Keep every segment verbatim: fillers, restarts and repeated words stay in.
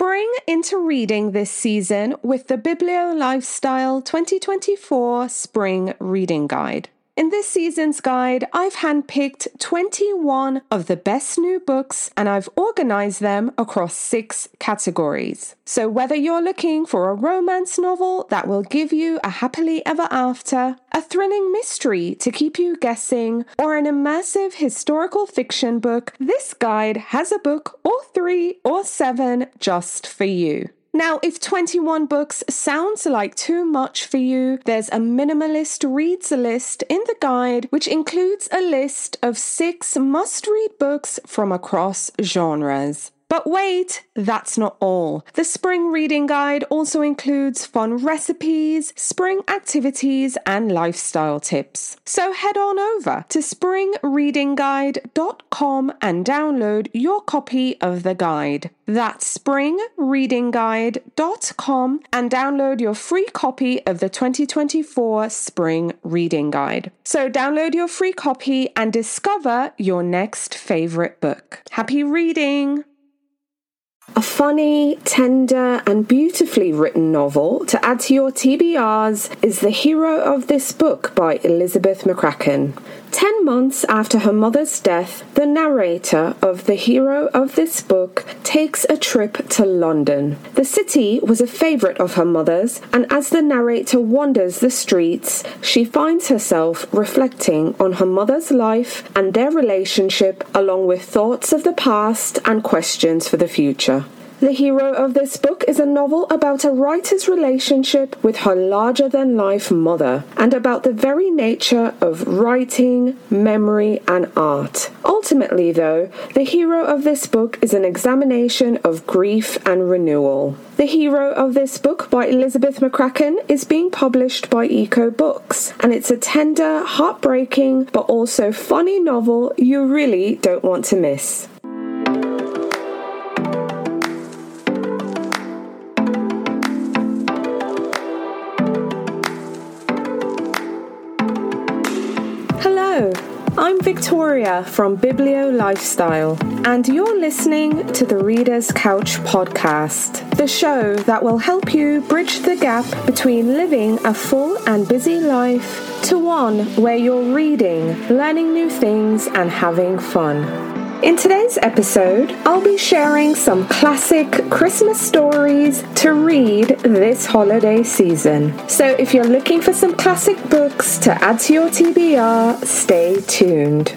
spring into reading this season with the BiblioLifestyle twenty twenty-four Spring Reading Guide. In this season's guide, I've handpicked twenty-one of the best new books, and I've organized them across six categories. So whether you're looking for a romance novel that will give you a happily ever after, a thrilling mystery to keep you guessing, or an immersive historical fiction book, this guide has a book or three or seven just for you. Now, if twenty-one books sounds like too much for you, there's a minimalist reads list in the guide, which includes a list of six must-read books from across genres. But wait, that's not all. The Spring Reading Guide also includes fun recipes, spring activities, and lifestyle tips. So head on over to spring reading guide dot com and download your copy of the guide. That's spring reading guide dot com and download your free copy of the twenty twenty-four Spring Reading Guide. So download your free copy and discover your next favorite book. Happy reading! A funny, tender, and beautifully written novel to add to your T B Rs is The Hero of This Book by Elizabeth McCracken. Ten months after her mother's death, the narrator of The Hero of This Book takes a trip to London. The city was a favourite of her mother's, and as the narrator wanders the streets, she finds herself reflecting on her mother's life and their relationship, along with thoughts of the past and questions for the future. The Hero of This Book is a novel about a writer's relationship with her larger-than-life mother and about the very nature of writing, memory, and art. Ultimately, though, The Hero of This Book is an examination of grief and renewal. The Hero of This Book by Elizabeth McCracken is being published by Eco Books, and it's a tender, heartbreaking, but also funny novel you really don't want to miss. I'm Victoria from BiblioLifestyle, and you're listening to the Reader's Couch podcast, the show that will help you bridge the gap between living a full and busy life to one where you're reading, learning new things, and having fun. In today's episode, I'll be sharing some classic Christmas stories to read this holiday season. So if you're looking for some classic books to add to your T B R, stay tuned.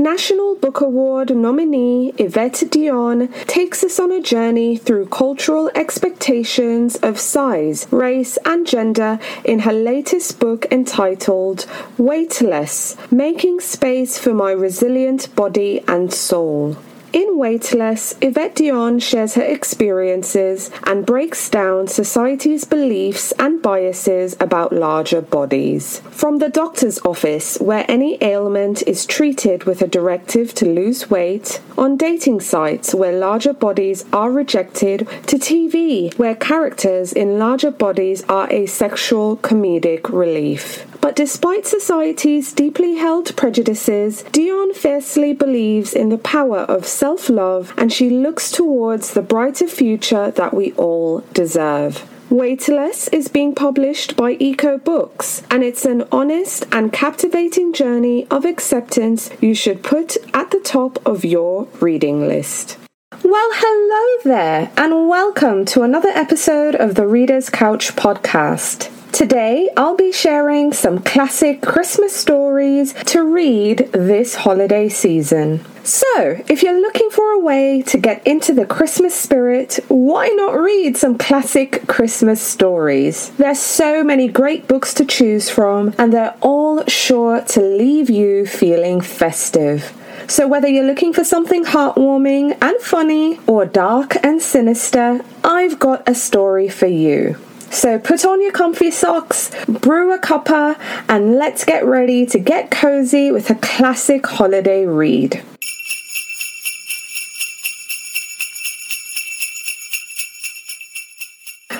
National Book Award nominee Yvette Dion takes us on a journey through cultural expectations of size, race, and gender in her latest book entitled Weightless: Making Space for My Resilient Body and Soul. In Weightless, Yvette Dion shares her experiences and breaks down society's beliefs and biases about larger bodies. From the doctor's office, where any ailment is treated with a directive to lose weight, on dating sites where larger bodies are rejected, to T V, where characters in larger bodies are a sexual comedic relief. But despite society's deeply held prejudices, Dion fiercely believes in the power of self-love, and she looks towards the brighter future that we all deserve. Weightless is being published by Eco Books, and it's an honest and captivating journey of acceptance you should put at the top of your reading list. Well, hello there, and welcome to another episode of the Reader's Couch podcast. Today, I'll be sharing some classic Christmas stories to read this holiday season. So, if you're looking for a way to get into the Christmas spirit, why not read some classic Christmas stories? There's so many great books to choose from, and they're all sure to leave you feeling festive. So whether you're looking for something heartwarming and funny, or dark and sinister, I've got a story for you. So put on your comfy socks, brew a cuppa, and let's get ready to get cozy with a classic holiday read.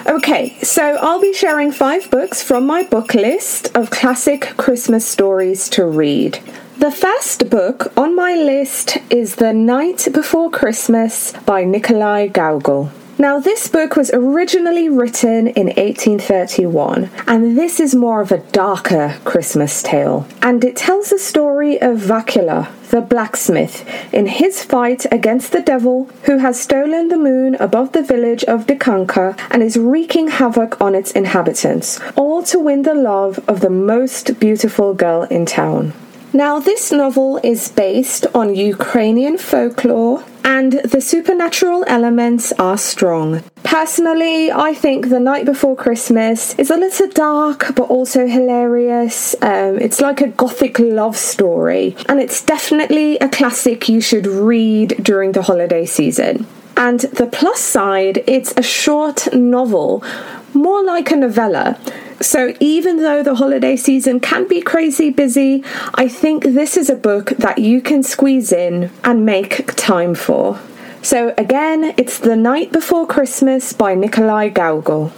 Okay, so I'll be sharing five books from my book list of classic Christmas stories to read. The first book on my list is The Night Before Christmas by Nikolai Gogol. Now, this book was originally written in eighteen thirty-one, and this is more of a darker Christmas tale. And it tells the story of Vakula, the blacksmith, in his fight against the devil, who has stolen the moon above the village of Dikanka and is wreaking havoc on its inhabitants, all to win the love of the most beautiful girl in town. Now, this novel is based on Ukrainian folklore, and the supernatural elements are strong. Personally, I think The Night Before Christmas is a little dark, but also hilarious. Um, it's like a gothic love story, and it's definitely a classic you should read during the holiday season. And the plus side, it's a short novel, more like a novella. So even though the holiday season can be crazy busy, I think this is a book that you can squeeze in and make time for. So again, it's The Night Before Christmas by Nikolai Gogol.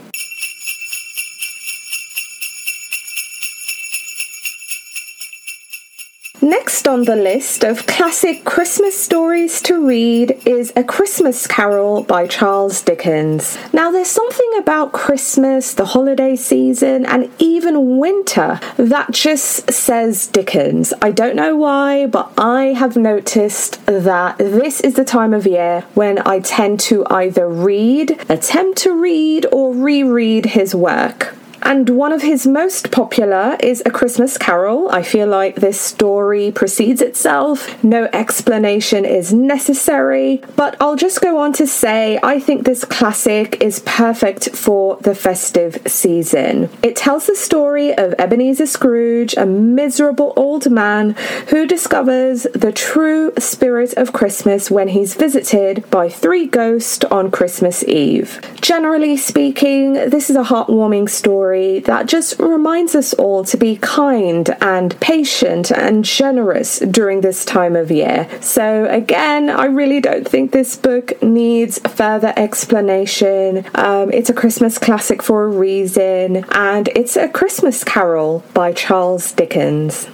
Next on the list of classic Christmas stories to read is A Christmas Carol by Charles Dickens. Now, there's something about Christmas, the holiday season, and even winter that just says Dickens. I don't know why, but I have noticed that this is the time of year when I tend to either read, attempt to read, or reread his work. And one of his most popular is A Christmas Carol. I feel like this story precedes itself. No explanation is necessary. But I'll just go on to say I think this classic is perfect for the festive season. It tells the story of Ebenezer Scrooge, a miserable old man who discovers the true spirit of Christmas when he's visited by three ghosts on Christmas Eve. Generally speaking, this is a heartwarming story that just reminds us all to be kind and patient and generous during this time of year. So again, I really don't think this book needs further explanation. Um, it's a Christmas classic for a reason, and it's A Christmas Carol by Charles Dickens.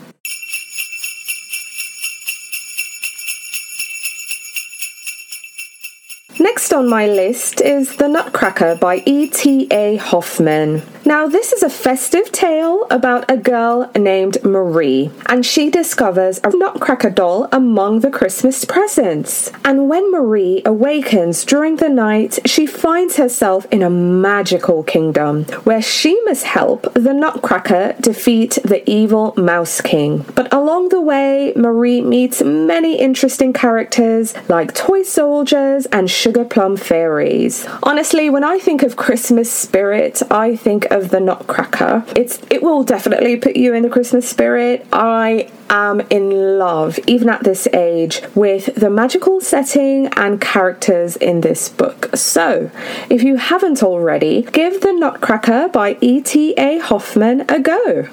Next on my list is The Nutcracker by E T A. Hoffmann. Now, this is a festive tale about a girl named Marie, and she discovers a nutcracker doll among the Christmas presents. And when Marie awakens during the night, she finds herself in a magical kingdom where she must help the nutcracker defeat the evil Mouse King. But along the way, Marie meets many interesting characters like toy soldiers and sugar plum fairies. Honestly, when I think of Christmas spirit, I think of the Nutcracker. It's it will definitely put you in the Christmas spirit. I am in love, even at this age, with the magical setting and characters in this book. So, if you haven't already, give The Nutcracker by E T A. Hoffmann a go.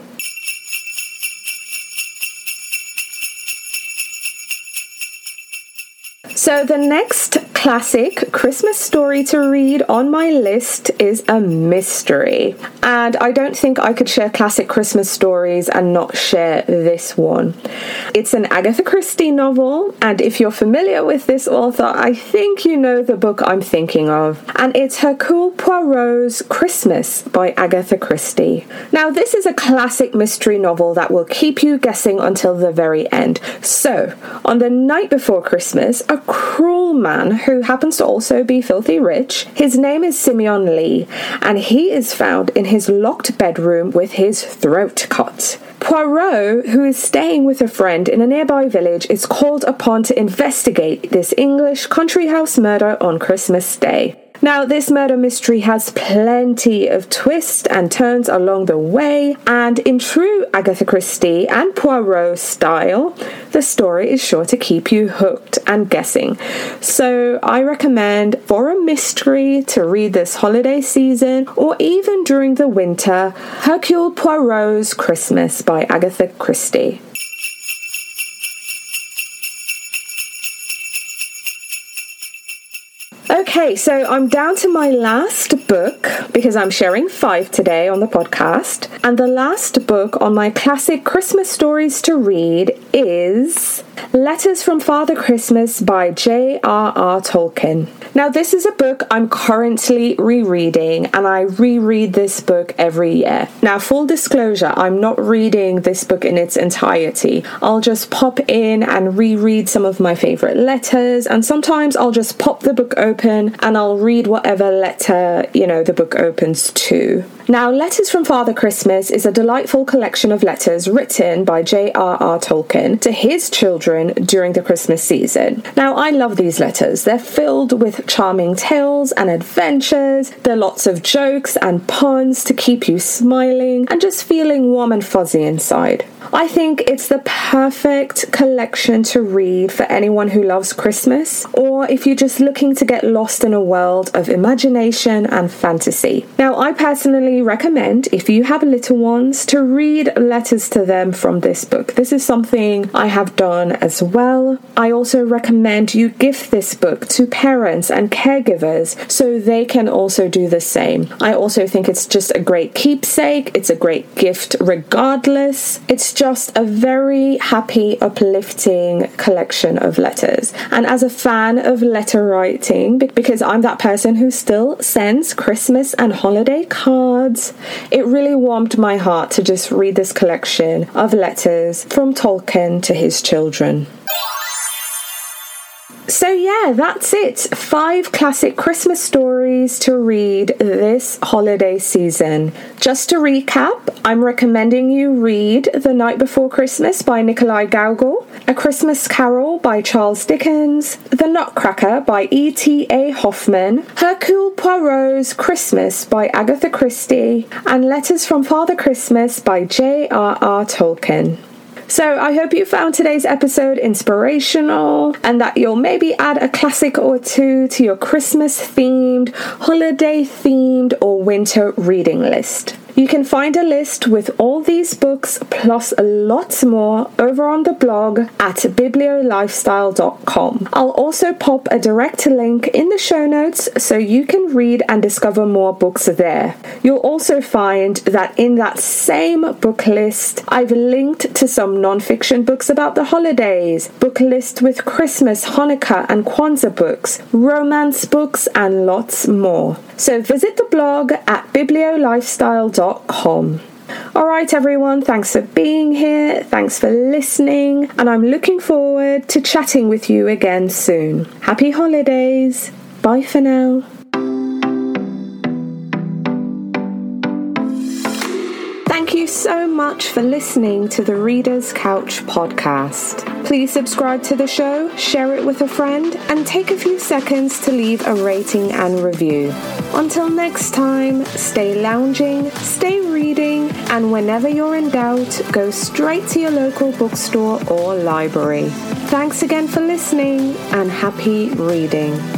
So the next classic Christmas story to read on my list is a mystery. And I don't think I could share classic Christmas stories and not share this one. It's an Agatha Christie novel, and if you're familiar with this author, I think you know the book I'm thinking of. And it's Hercule Poirot's Christmas by Agatha Christie. Now, this is a classic mystery novel that will keep you guessing until the very end. So, on the night before Christmas, a cruel man who happens to also be filthy rich. His name is Simeon Lee, and he is found in his locked bedroom with his throat cut. Poirot, who is staying with a friend in a nearby village, is called upon to investigate this English country house murder on Christmas Day. Now, this murder mystery has plenty of twists and turns along the way, and in true Agatha Christie and Poirot style, the story is sure to keep you hooked and guessing. So I recommend for a mystery to read this holiday season or even during the winter, Hercule Poirot's Christmas by Agatha Christie. Okay, so I'm down to my last book because I'm sharing five today on the podcast. And the last book on my classic Christmas stories to read is Letters from Father Christmas by J R R. Tolkien. Now, this is a book I'm currently rereading, and I reread this book every year. Now, full disclosure, I'm not reading this book in its entirety. I'll just pop in and reread some of my favorite letters, and sometimes I'll just pop the book open and I'll read whatever letter, you know, the book opens to. Now, Letters from Father Christmas is a delightful collection of letters written by J R R. Tolkien to his children during the Christmas season. Now, I love these letters. They're filled with charming tales and adventures. There are lots of jokes and puns to keep you smiling and just feeling warm and fuzzy inside. I think it's the perfect collection to read for anyone who loves Christmas, or if you're just looking to get lost in a world of imagination and fantasy. Now, I personally recommend, if you have little ones, to read letters to them from this book. This is something I have done as well. I also recommend you gift this book to parents and caregivers so they can also do the same. I also think it's just a great keepsake. It's a great gift regardless. It's just a very happy, uplifting collection of letters. And as a fan of letter writing, because I'm that person who still sends Christmas and holiday cards, it really warmed my heart to just read this collection of letters from Tolkien to his children. So yeah, that's it. Five classic Christmas stories to read this holiday season. Just to recap, I'm recommending you read The Night Before Christmas by Nikolai Gogol, A Christmas Carol by Charles Dickens, The Nutcracker by E T A. Hoffmann, Hercule Poirot's Christmas by Agatha Christie, and Letters from Father Christmas by J R R. Tolkien. So I hope you found today's episode inspirational and that you'll maybe add a classic or two to your Christmas-themed, holiday-themed, or winter reading list. You can find a list with all these books plus lots more over on the blog at biblio lifestyle dot com. I'll also pop a direct link in the show notes so you can read and discover more books there. You'll also find that in that same book list, I've linked to some non-fiction books about the holidays, book list with Christmas, Hanukkah and Kwanzaa books, romance books and lots more. So visit the blog at biblio lifestyle dot com. All right, everyone, thanks for being here, thanks for listening, and I'm looking forward to chatting with you again soon. Happy holidays. Bye for now. Thank you so much for listening to the Reader's Couch podcast. Please subscribe to the show, share it with a friend, and take a few seconds to leave a rating and review. Until next time, stay lounging, stay reading, and whenever you're in doubt, go straight to your local bookstore or library. Thanks again for listening, and happy reading.